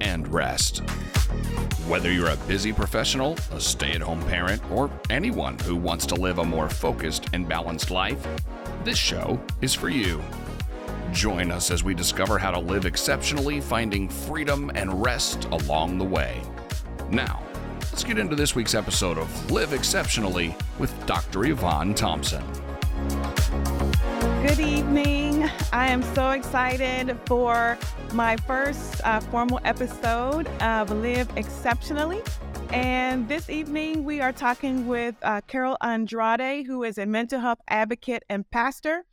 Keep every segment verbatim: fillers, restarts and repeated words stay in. and rest? Whether you're a busy professional, a stay-at-home parent, or anyone who wants to live a more focused and balanced life, this show is for you. Join us as we discover how to live exceptionally, finding freedom and rest along the way. Now, let's get into this week's episode of Live Exceptionally with Doctor Yvonne Thompson. Good evening. I am so excited for my first uh, formal episode of Live Exceptionally. And this evening we are talking with uh, Carol Andrade, who is a mental health advocate and pastor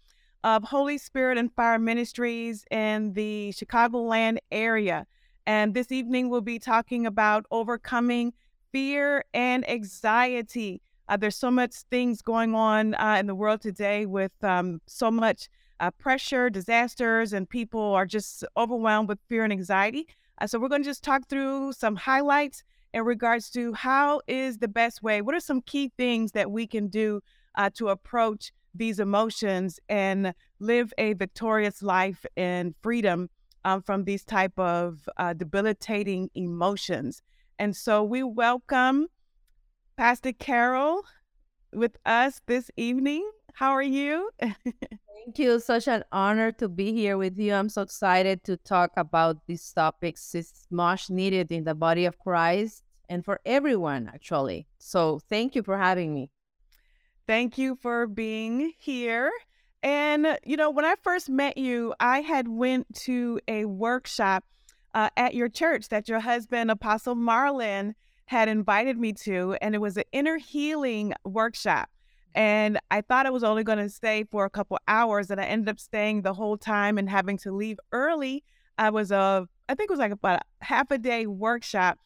of Holy Spirit and Fire Ministries in the Chicagoland area. And this evening we'll be talking about overcoming fear and anxiety. Uh, there's so much things going on uh, in the world today with um, so much uh, pressure, disasters, and people are just overwhelmed with fear and anxiety. Uh, so we're going to just talk through some highlights in regards to how is the best way, what are some key things that we can do uh, to approach these emotions and live a victorious life in freedom um, from these type of uh, debilitating emotions. And so we welcome Pastor Carol with us this evening. How are you? Thank you. Such an honor to be here with you. I'm so excited to talk about these topics. It's much needed in the body of Christ and for everyone, actually. So thank you for having me. Thank you for being here. And, you know, when I first met you, I had went to a workshop uh, at your church that your husband, Apostle Marlon, had invited me to, and it was an inner healing workshop. And I thought I was only going to stay for a couple hours, and I ended up staying the whole time and having to leave early. I was a, I think it was like about a half a day workshop,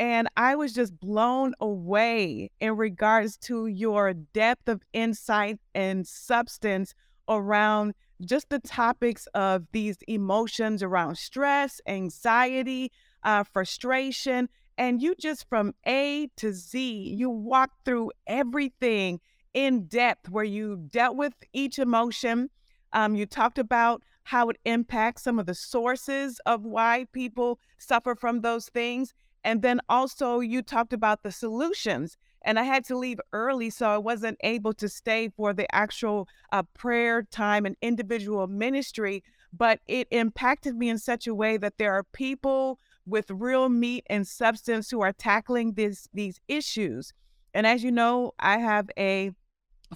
and I was just blown away in regards to your depth of insight and substance around just the topics of these emotions around stress, anxiety, uh, frustration. And you just from A to Z, you walked through everything in depth where you dealt with each emotion. Um, you talked about how it impacts some of the sources of why people suffer from those things. And then also you talked about the solutions. And I had to leave early, so I wasn't able to stay for the actual uh, prayer time and individual ministry. But it impacted me in such a way that there are people with real meat and substance who are tackling this, these issues. And as you know, I have a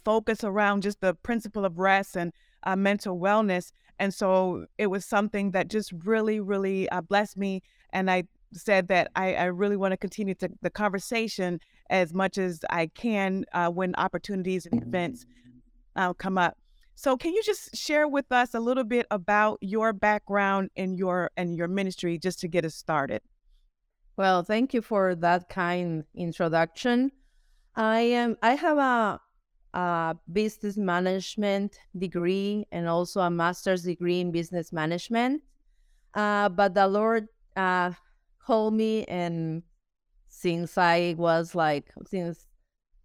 focus around just the principle of rest and uh, mental wellness. And so it was something that just really, really uh, blessed me. And I said that I, I really want to continue to, the conversation as much as I can uh, when opportunities and events uh, come up. So can you just share with us a little bit about your background and your and your ministry just to get us started? Well, thank you for that kind introduction. I am I have a, a business management degree and also a master's degree in business management. Uh, but the Lord uh, called me, and since I was like since.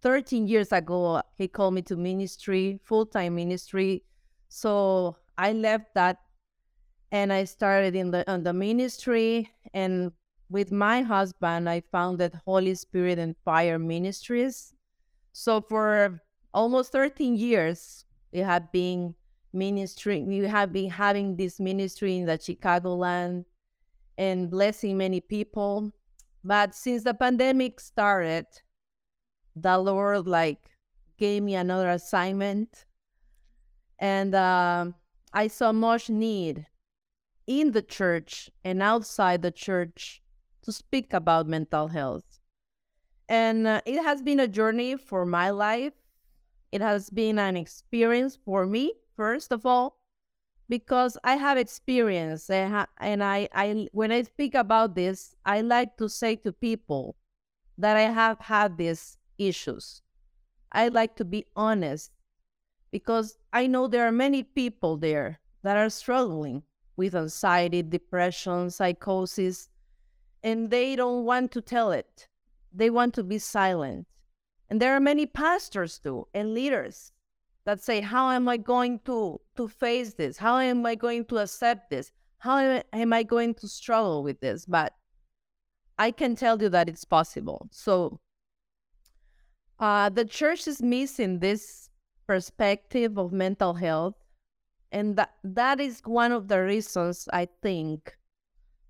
thirteen years ago, he called me to ministry, full-time ministry. So I left that and I started in the, on the ministry. And with my husband, I founded Holy Spirit and Fire Ministries. So for almost thirteen years, we have been ministry. We have been having this ministry in the Chicagoland and blessing many people. But since the pandemic started, the Lord like gave me another assignment, and uh, I saw much need in the church and outside the church to speak about mental health. And uh, it has been a journey for my life. It has been an experience for me, first of all, because I have experience, and, ha- and I, I, when I speak about this, I like to say to people that I have had this issues. I like to be honest, because I know there are many people there that are struggling with anxiety, depression, psychosis, and they don't want to tell it. They want to be silent. And there are many pastors too, and leaders that say, how am I going to, to face this? How am I going to accept this? How am I going to struggle with this? But I can tell you that it's possible. So uh, the church is missing this perspective of mental health. And that, that is one of the reasons I think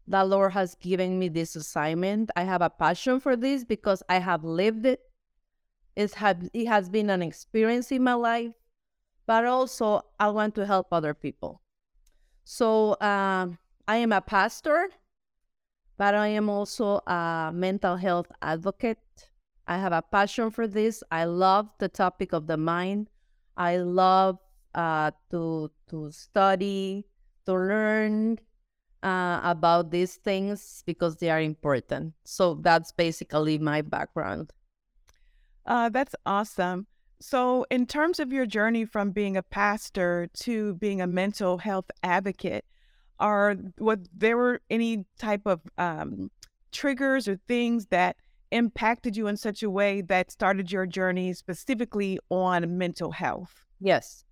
the Lord has given me this assignment. I have a passion for this because I have lived it. It's have, it has been an experience in my life, but also I want to help other people. So um, I am a pastor, but I am also a mental health advocate. I have a passion for this. I love the topic of the mind. I love uh, to to study, to learn uh, about these things because they are important. So that's basically my background. Uh, that's awesome. So in terms of your journey from being a pastor to being a mental health advocate, are what there were any type of um, triggers or things that impacted you in such a way that started your journey specifically on mental health? Yes.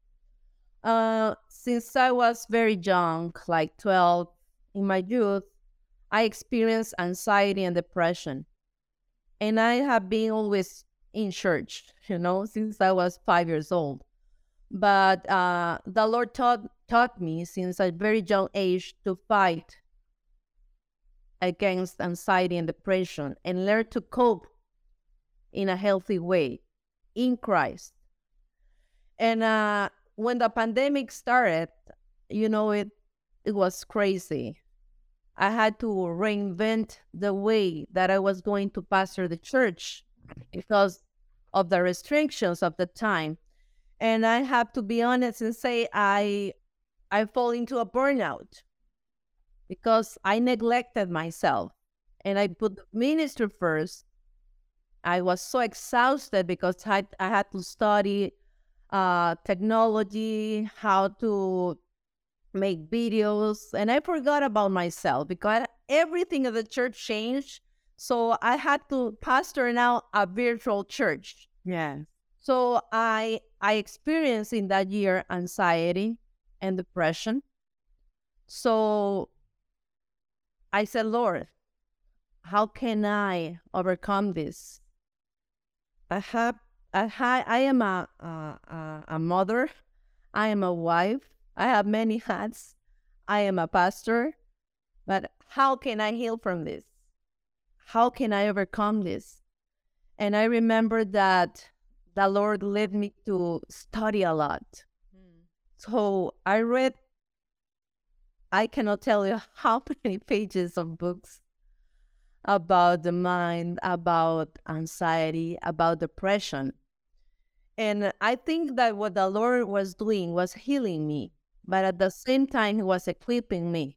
Uh, since I was very young, like twelve, in my youth, I experienced anxiety and depression. And I have been always in church, you know, since I was five years old. But uh, the Lord taught taught me since a very young age to fight against anxiety and depression and learn to cope in a healthy way in Christ. And uh, when the pandemic started, you know, it it was crazy. I had to reinvent the way that I was going to pastor the church because of the restrictions of the time. And I have to be honest and say I I fall into a burnout because I neglected myself and I put the ministry first. I was so exhausted because I, I had to study uh, technology, how to make videos, and I forgot about myself because everything at the church changed. So I had to pastor now a virtual church. Yeah. So I I experienced in that year anxiety and depression. So I said, Lord, how can I overcome this? I have I have, I am a a, a mother. I am a wife. I have many hats. I am a pastor. But how can I heal from this? How can I overcome this? And I remember that the Lord led me to study a lot. Mm. So I read, I cannot tell you how many pages of books about the mind, about anxiety, about depression. And I think that what the Lord was doing was healing me, but at the same time, He was equipping me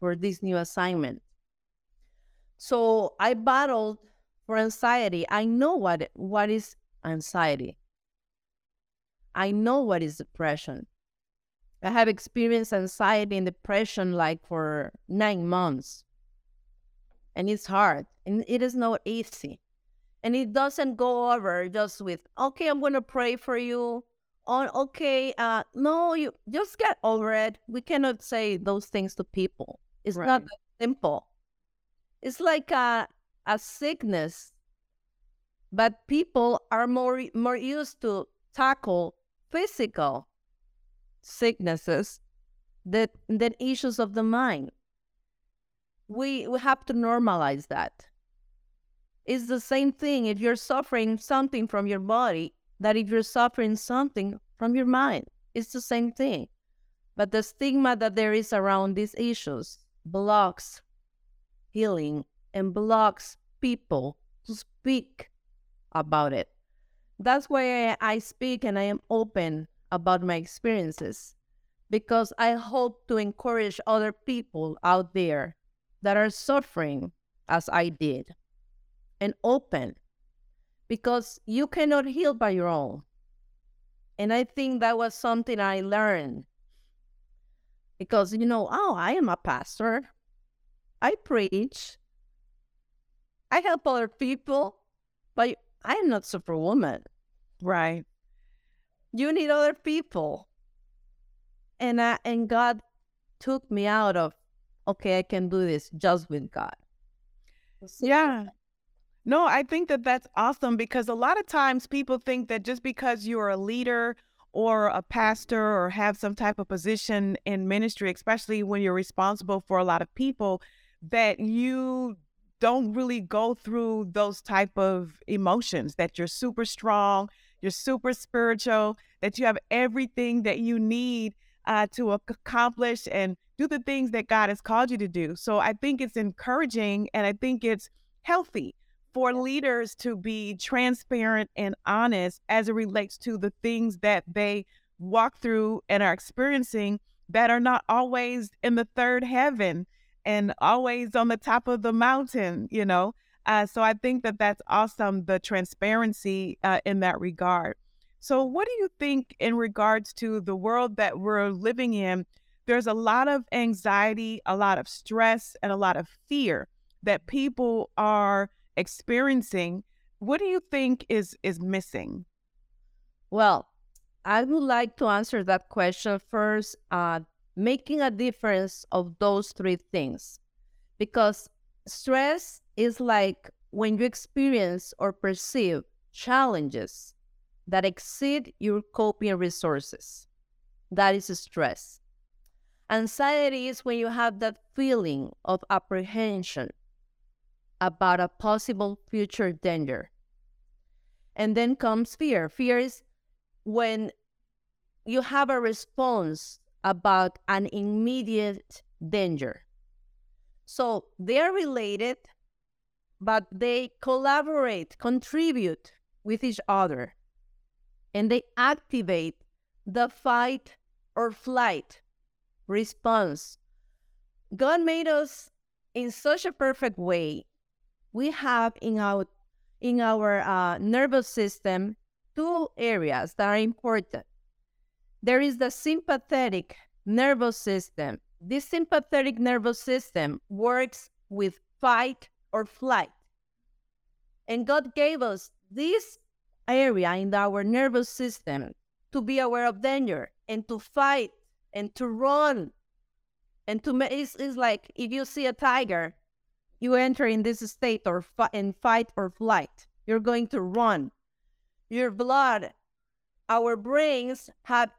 for this new assignment. So I battled for anxiety. I know what what is anxiety. I know what is depression. I have experienced anxiety and depression like for nine months. And it's hard. And it is not easy. And it doesn't go over just with, okay, I'm going to pray for you. Or, okay, uh, no, you just get over it. We cannot say those things to people. It's right. Not that simple. It's like a, a sickness, but people are more more used to tackle physical sicknesses that than issues of the mind. We we have to normalize that. It's the same thing if you're suffering something from your body that if you're suffering something from your mind. It's the same thing. But the stigma that there is around these issues blocks healing and blocks people to speak about it. That's why I, I speak and I am open about my experiences because I hope to encourage other people out there that are suffering as I did and open because you cannot heal by your own. And I think that was something I learned, because, you know, oh, I am a pastor. I preach. I help other people, but I am not Superwoman. Right. You need other people. And I, and God took me out of, okay, I can do this just with God. Yeah. No, I think that that's awesome, because a lot of times people think that just because you're a leader or a pastor or have some type of position in ministry, especially when you're responsible for a lot of people, that you don't really go through those type of emotions, that you're super strong, you're super spiritual, that you have everything that you need uh, to accomplish and do the things that God has called you to do. So I think it's encouraging, and I think it's healthy for leaders to be transparent and honest as it relates to the things that they walk through and are experiencing that are not always in the third heaven and always on the top of the mountain, you know. Uh, so I think that that's awesome, the transparency uh, in that regard. So what do you think in regards to the world that we're living in? There's a lot of anxiety, a lot of stress, and a lot of fear that people are experiencing. What do you think is is missing? Well, I would like to answer that question first, uh, making a difference of those three things, because stress is like when you experience or perceive challenges that exceed your coping resources. That is stress. Anxiety is when you have that feeling of apprehension about a possible future danger. And then comes fear. Fear is when you have a response about an immediate danger. So they are related, but they collaborate, contribute with each other, and they activate the fight or flight response. God made us in such a perfect way. We have in our in our uh, nervous system two areas that are important. There is the sympathetic nervous system. This sympathetic nervous system works with fight or flight. And God gave us this area in our nervous system to be aware of danger and to fight and to run. And to me, it's, it's like if you see a tiger, you enter in this state or fi- and fight or flight. You're going to run. Your blood, our brains have,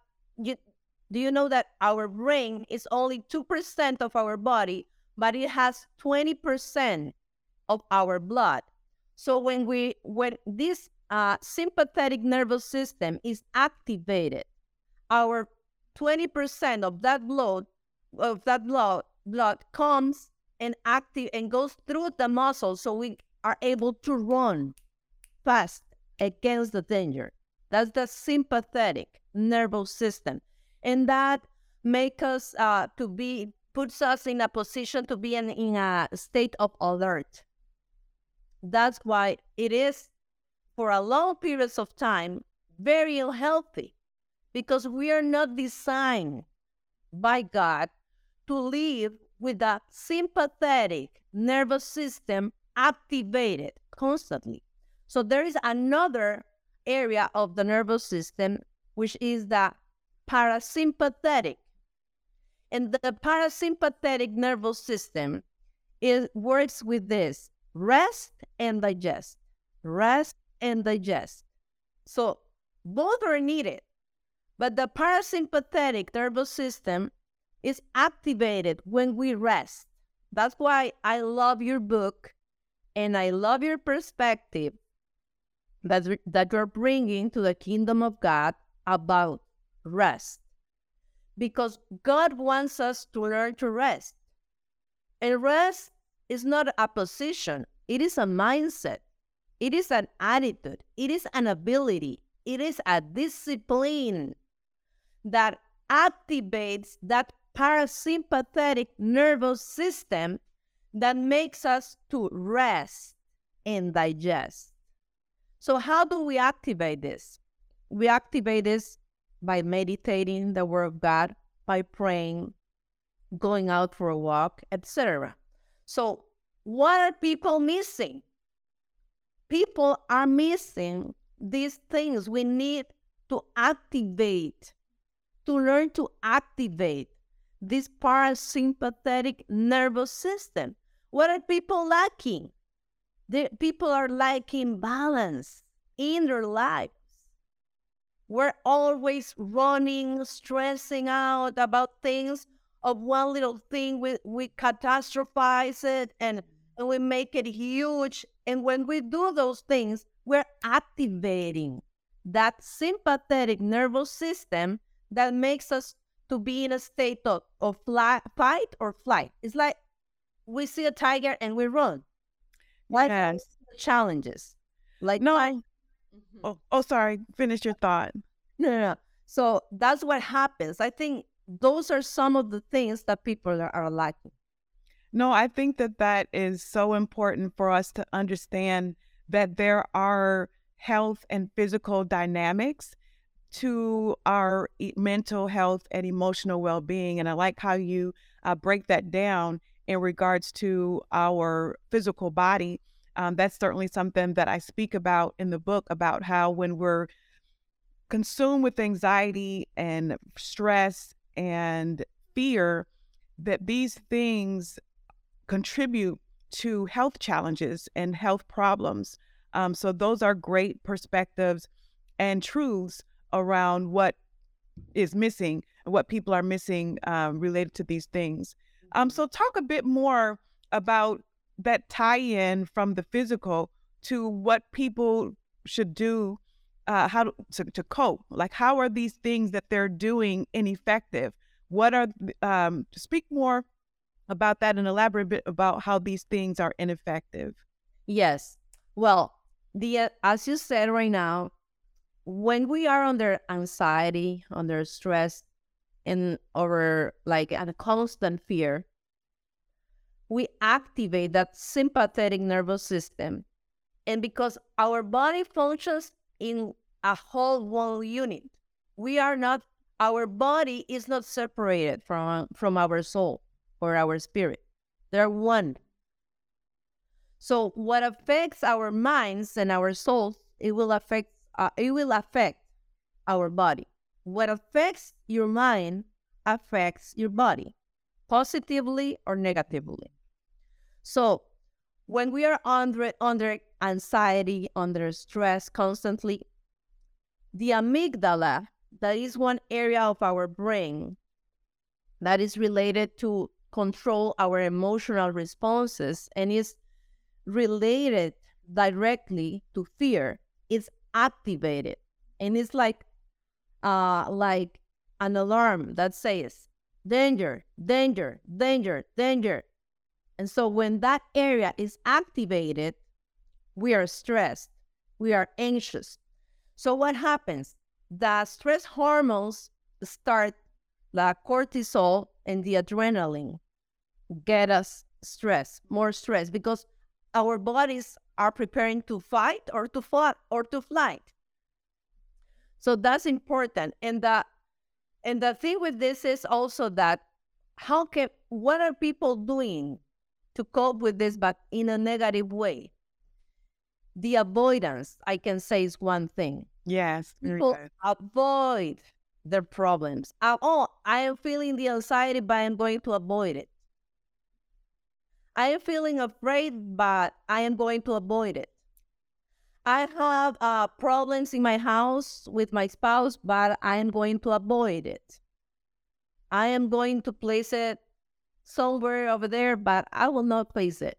you, do you know that our brain is only two percent of our body, but it has twenty percent of our blood. So when we when this uh, sympathetic nervous system is activated, our twenty percent of that blood of that blood blood comes and active and goes through the muscles, so we are able to run fast against the danger. That's the sympathetic nervous system, and that makes us uh, to be puts us in a position to be in, in a state of alert. That's why it is for a long periods of time very unhealthy, because we are not designed by God to live with a sympathetic nervous system activated constantly. So there is another area of the nervous system, which is the parasympathetic. And the parasympathetic nervous system is, works with this, rest and digest, rest and digest. So both are needed, but the parasympathetic nervous system is activated when we rest. That's why I love your book, and I love your perspective that, that you're bringing to the kingdom of God about rest. Because God wants us to learn to rest. And rest is not a position. It is a mindset. It is an attitude. It is an ability. It is a discipline that activates that parasympathetic nervous system that makes us to rest and digest. So how do we activate this? We activate this by meditating the Word of God, by praying, going out for a walk, et cetera. So what are people missing? People are missing these things. We need to activate, to learn to activate this parasympathetic nervous system. What are people lacking? The people are lacking balance in their lives. We're always running, stressing out about things. Of one little thing, we, we catastrophize it and, and we make it huge. And when we do those things, we're activating that sympathetic nervous system that makes us to be in a state of, of fly, fight or flight. It's like we see a tiger and we run. Life yes. challenges. Like no. I, mm-hmm. oh, oh, sorry. Finish your thought. No, no, no. So that's what happens. I think those are some of the things that people are, are lacking. No, I think that that is so important for us to understand that there are health and physical dynamics to our e- mental health and emotional well-being. And I like how you uh, break that down in regards to our physical body. Um, that's certainly something that I speak about in the book, about how when we're consumed with anxiety and stress and fear, that these things contribute to health challenges and health problems. Um, so those are great perspectives and truths around what is missing, what people are missing um, related to these things. Um, so talk a bit more about that tie-in from the physical to what people should do, uh, how to, to, to cope. Like, how are these things that they're doing ineffective? What are, um, speak more about that and elaborate a bit about how these things are ineffective. Yes. Well, the uh, as you said right now, when we are under anxiety, under stress, and over like a constant fear, we activate that sympathetic nervous system. And because our body functions in a whole one unit, we are not, our body is not separated from, from our soul or our spirit. They're one. So what affects our minds and our souls, it will affect Uh, it will affect our body. What affects your mind affects your body, positively or negatively. So when we are under, under anxiety, under stress constantly, the amygdala, that is one area of our brain that is related to control our emotional responses and is related directly to fear, is activated, and it's like uh like an alarm that says danger, danger, danger, danger. And so when that area is activated, we are stressed, we are anxious. So what happens? The stress hormones start, the cortisol and the adrenaline get us stress, more stress, because our bodies are preparing to fight or to fight or to flight. So that's important. And the, and the thing with this is also that how can, what are people doing to cope with this, but in a negative way? The avoidance, I can say, is one thing. Yes. People avoid their problems. Oh, I am feeling the anxiety, but I'm going to avoid it. I am feeling afraid, but I am going to avoid it. I have uh, problems in my house with my spouse, but I am going to avoid it. I am going to place it somewhere over there, but I will not place it.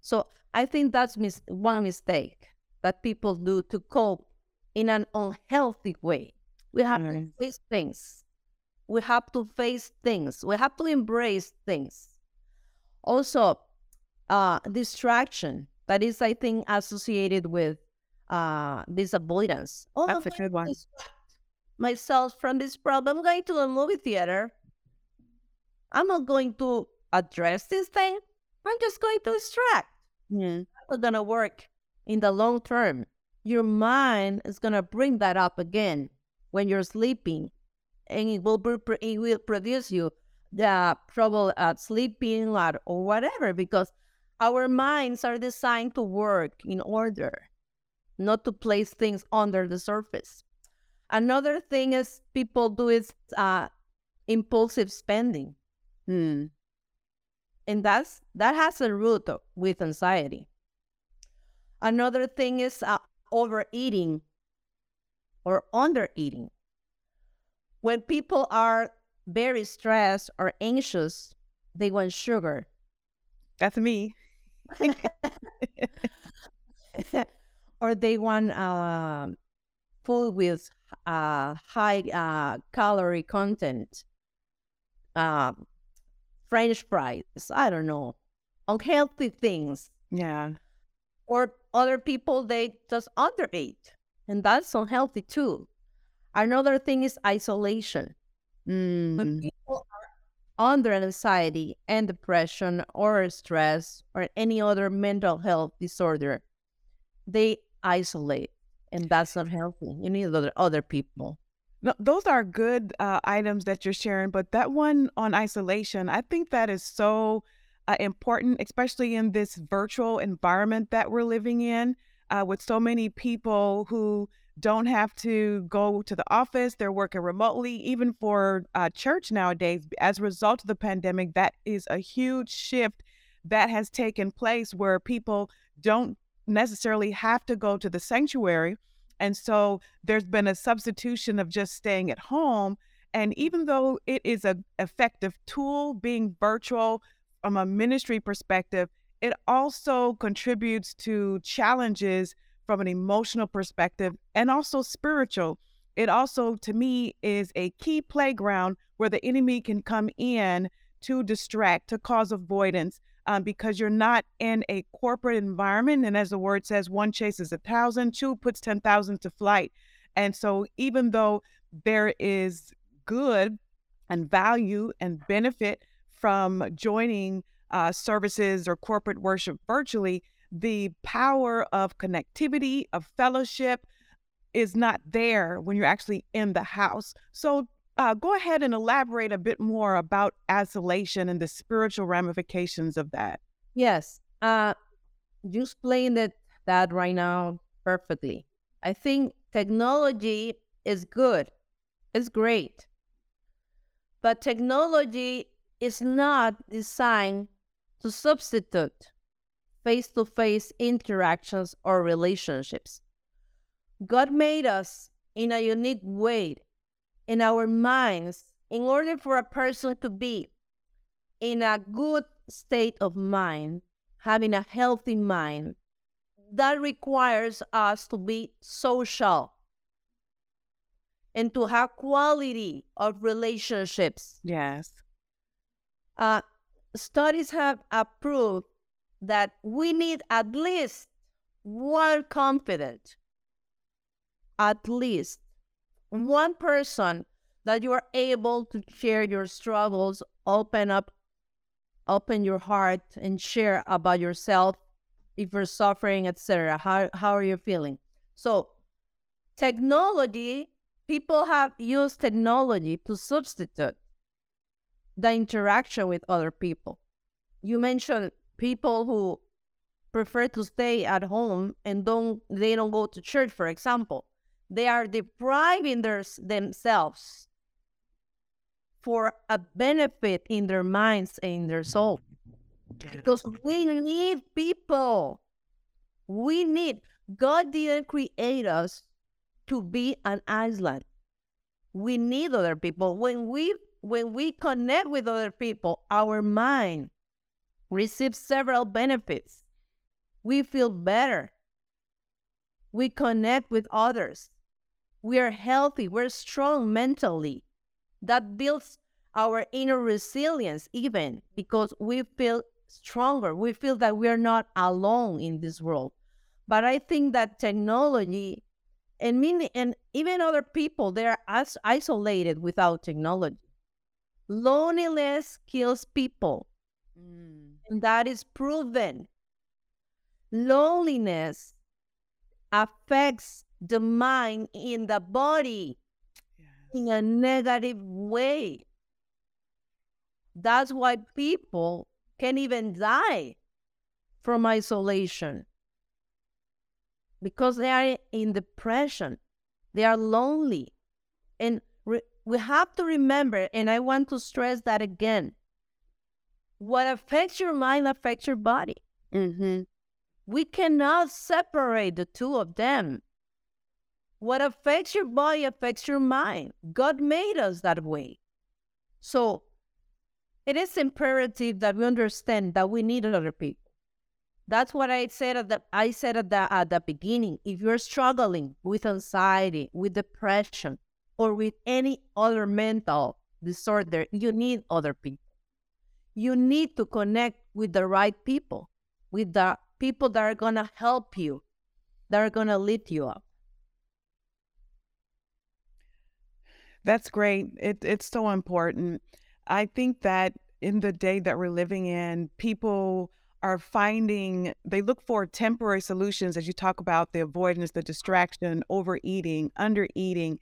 So I think that's mis- one mistake that people do to cope in an unhealthy way. We have mm. to face things. We have to face things. We have to embrace things. Also, Uh, distraction that is, I think, associated with uh, this avoidance. Oh, that's I'm a good one. Myself from this problem. I'm going to the movie theater. I'm not going to address this thing. I'm just going to distract. Yeah. It's not going to work in the long term. your mind is going to bring that up again when you're sleeping, and it will, it will produce you the trouble at sleeping or whatever, because our minds are designed to work in order, not to place things under the surface. Another thing is people do is uh, impulsive spending. Hmm. And that's that has a root with anxiety. Another thing is uh, overeating or undereating. When people are very stressed or anxious, they want sugar. That's me. Or they want uh, food with uh, high uh, calorie content. Uh, French fries, I don't know, unhealthy things. Yeah. Or other people, they just undereat, and that's unhealthy too. Another thing is isolation. Mm. When people are under anxiety and depression or stress or any other mental health disorder, they isolate, and that's not healthy. You need other, other people. No, those are good uh, items that you're sharing, but that one on isolation, I think that is so uh, important, especially in this virtual environment that we're living in uh, with so many people who don't have to go to the office. They're working remotely, even for uh, church nowadays. As a result of the pandemic, that is a huge shift that has taken place where people don't necessarily have to go to the sanctuary. And so there's been a substitution of just staying at home. And even though it is an effective tool being virtual from a ministry perspective, it also contributes to challenges from an emotional perspective and also spiritual. It also, to me, is a key playground where the enemy can come in to distract, to cause avoidance, Um, because you're not in a corporate environment. And as the word says, one chases a thousand, two puts ten thousand to flight. And so even though there is good and value and benefit from joining uh, services or corporate worship virtually, the power of connectivity, of fellowship is not there when you're actually in the house. So Uh, go ahead and elaborate a bit more about isolation and the spiritual ramifications of that. Yes. Uh, you explained it, that right now perfectly. I think technology is good. It's great. But technology is not designed to substitute face-to-face interactions or relationships. God made us in a unique way in our minds, in order for a person to be in a good state of mind, having a healthy mind, that requires us to be social and to have quality of relationships. Yes. Uh, studies have proved that we need at least one confidant, at least one person that you are able to share your struggles, open up, open your heart and share about yourself, if you're suffering, et cetera. How how are you feeling? So technology, people have used technology to substitute the interaction with other people. You mentioned people who prefer to stay at home and don't they don't go to church, for example. They are depriving their, themselves for a benefit in their minds and in their soul. Because we need people. We need. God didn't create us to be an island. We need other people. When we when we connect with other people, our mind receives several benefits. We feel better. We connect with others. We are healthy. We're strong mentally. That builds our inner resilience even because we feel stronger. We feel that we are not alone in this world. But I think that technology and, many, and even other people, they are as isolated without technology. Loneliness kills people. Mm. And that is proven. Loneliness affects the mind in the body yes. in a negative way. That's why people can even die from isolation, because they are in depression, they are lonely. And re- we have to remember, and I want to stress that again, what affects your mind affects your body. Mm-hmm. We cannot separate the two of them. What affects your body affects your mind. God made us that way. So it is imperative that we understand that we need other people. That's what I said at the I said at the at the beginning. If you're struggling with anxiety, with depression, or with any other mental disorder, you need other people. You need to connect with the right people, with the people that are gonna help you, that are gonna lift you up. That's great. It it's so important. I think that in the day that we're living in, people are finding, they look for temporary solutions, as you talk about the avoidance, the distraction, overeating, undereating,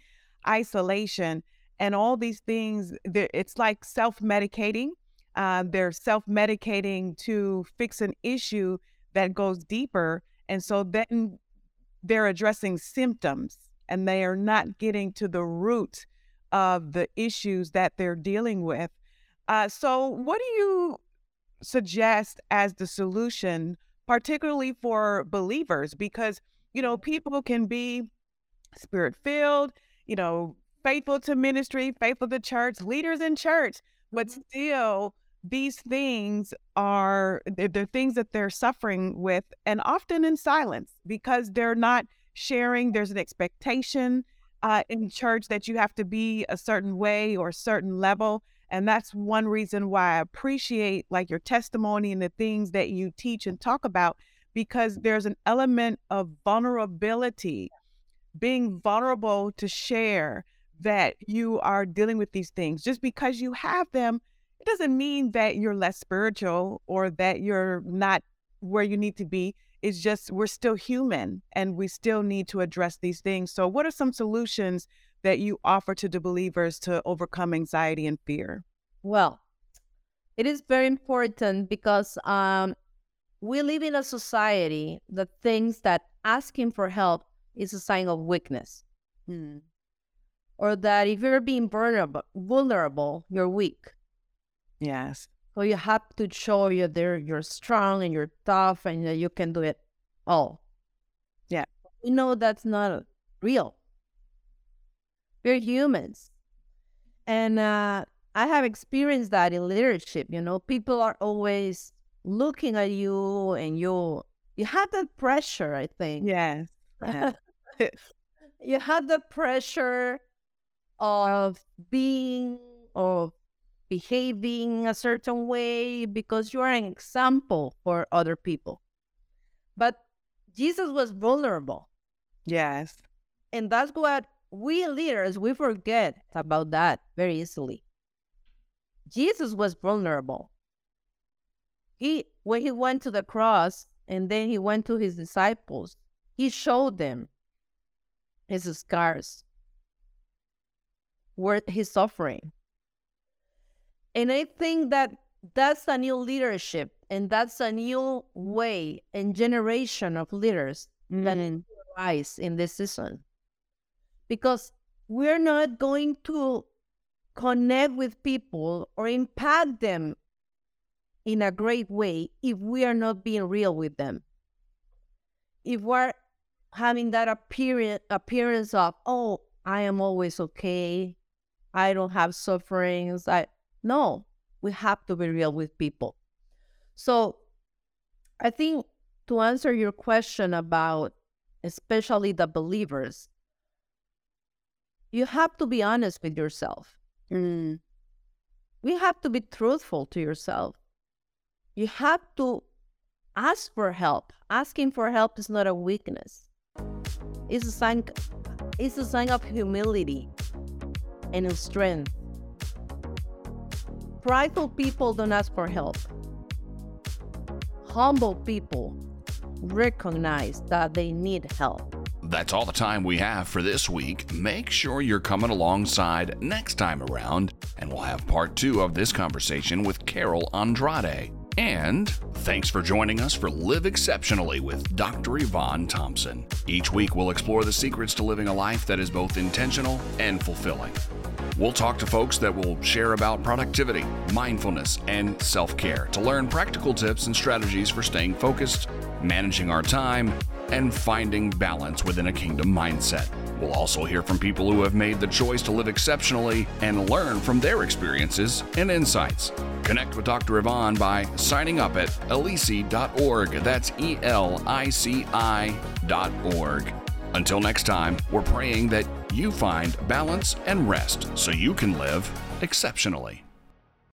isolation, and all these things. It's like self-medicating. Uh, they're self-medicating to fix an issue that goes deeper. And so then they're addressing symptoms and they are not getting to the root of the issues that they're dealing with. Uh, so what do you suggest as the solution, particularly for believers? Because, you know, people can be spirit-filled, you know, faithful to ministry, faithful to church, leaders in church, but still these things are, they're, they're things that they're suffering with, and often in silence because they're not sharing. There's an expectation Uh, in church that you have to be a certain way or a certain level. And that's one reason why I appreciate like your testimony and the things that you teach and talk about, because there's an element of vulnerability, being vulnerable to share that you are dealing with these things. Just because you have them, it doesn't mean that you're less spiritual or that you're not where you need to be. It's just we're still human and we still need to address these things. So what are some solutions that you offer to the believers to overcome anxiety and fear? Well, it is very important because um, we live in a society that thinks that asking for help is a sign of weakness. Hmm. Or that if you're being vulnerable, vulnerable, you're weak. Yes. So you have to show you there you're strong and you're tough and you can do it all. Yeah. We know that's not real. We're humans. And uh, I have experienced that in leadership. You know, people are always looking at you and you you have that pressure, I think. Yes. Yeah. You have the pressure of being, of behaving a certain way because you are an example for other people. But Jesus was vulnerable. Yes. And that's what we leaders, we forget about that very easily. Jesus was vulnerable. He, when he went to the cross and then he went to his disciples, he showed them his scars, where his suffering. And I think that that's a new leadership and that's a new way and generation of leaders mm-hmm. that arise in this season. Because we're not going to connect with people or impact them in a great way if we are not being real with them. If we're having that appearance, appearance of, oh, I am always okay. I don't have sufferings. I... No, we have to be real with people. So I think to answer your question about especially the believers, you have to be honest with yourself. Mm. We have to be truthful to yourself. You have to ask for help. Asking for help is not a weakness. It's a sign, it's a sign of humility and strength. Prideful people don't ask for help. Humble people recognize that they need help. that's all the time we have for this week. Make sure you're coming alongside next time around, and we'll have part two of this conversation with Carol Andrade. And thanks for joining us for Live Exceptionally with Doctor Yvonne Thompson. Each week, we'll explore the secrets to living a life that is both intentional and fulfilling. We'll talk to folks that will share about productivity, mindfulness, and self-care to learn practical tips and strategies for staying focused, managing our time, and finding balance within a kingdom mindset. We'll also hear from people who have made the choice to live exceptionally and learn from their experiences and insights. Connect with Doctor Yvonne by signing up at elici dot org. That's E L I C I dot org. Until next time, we're praying that you find balance and rest so you can live exceptionally.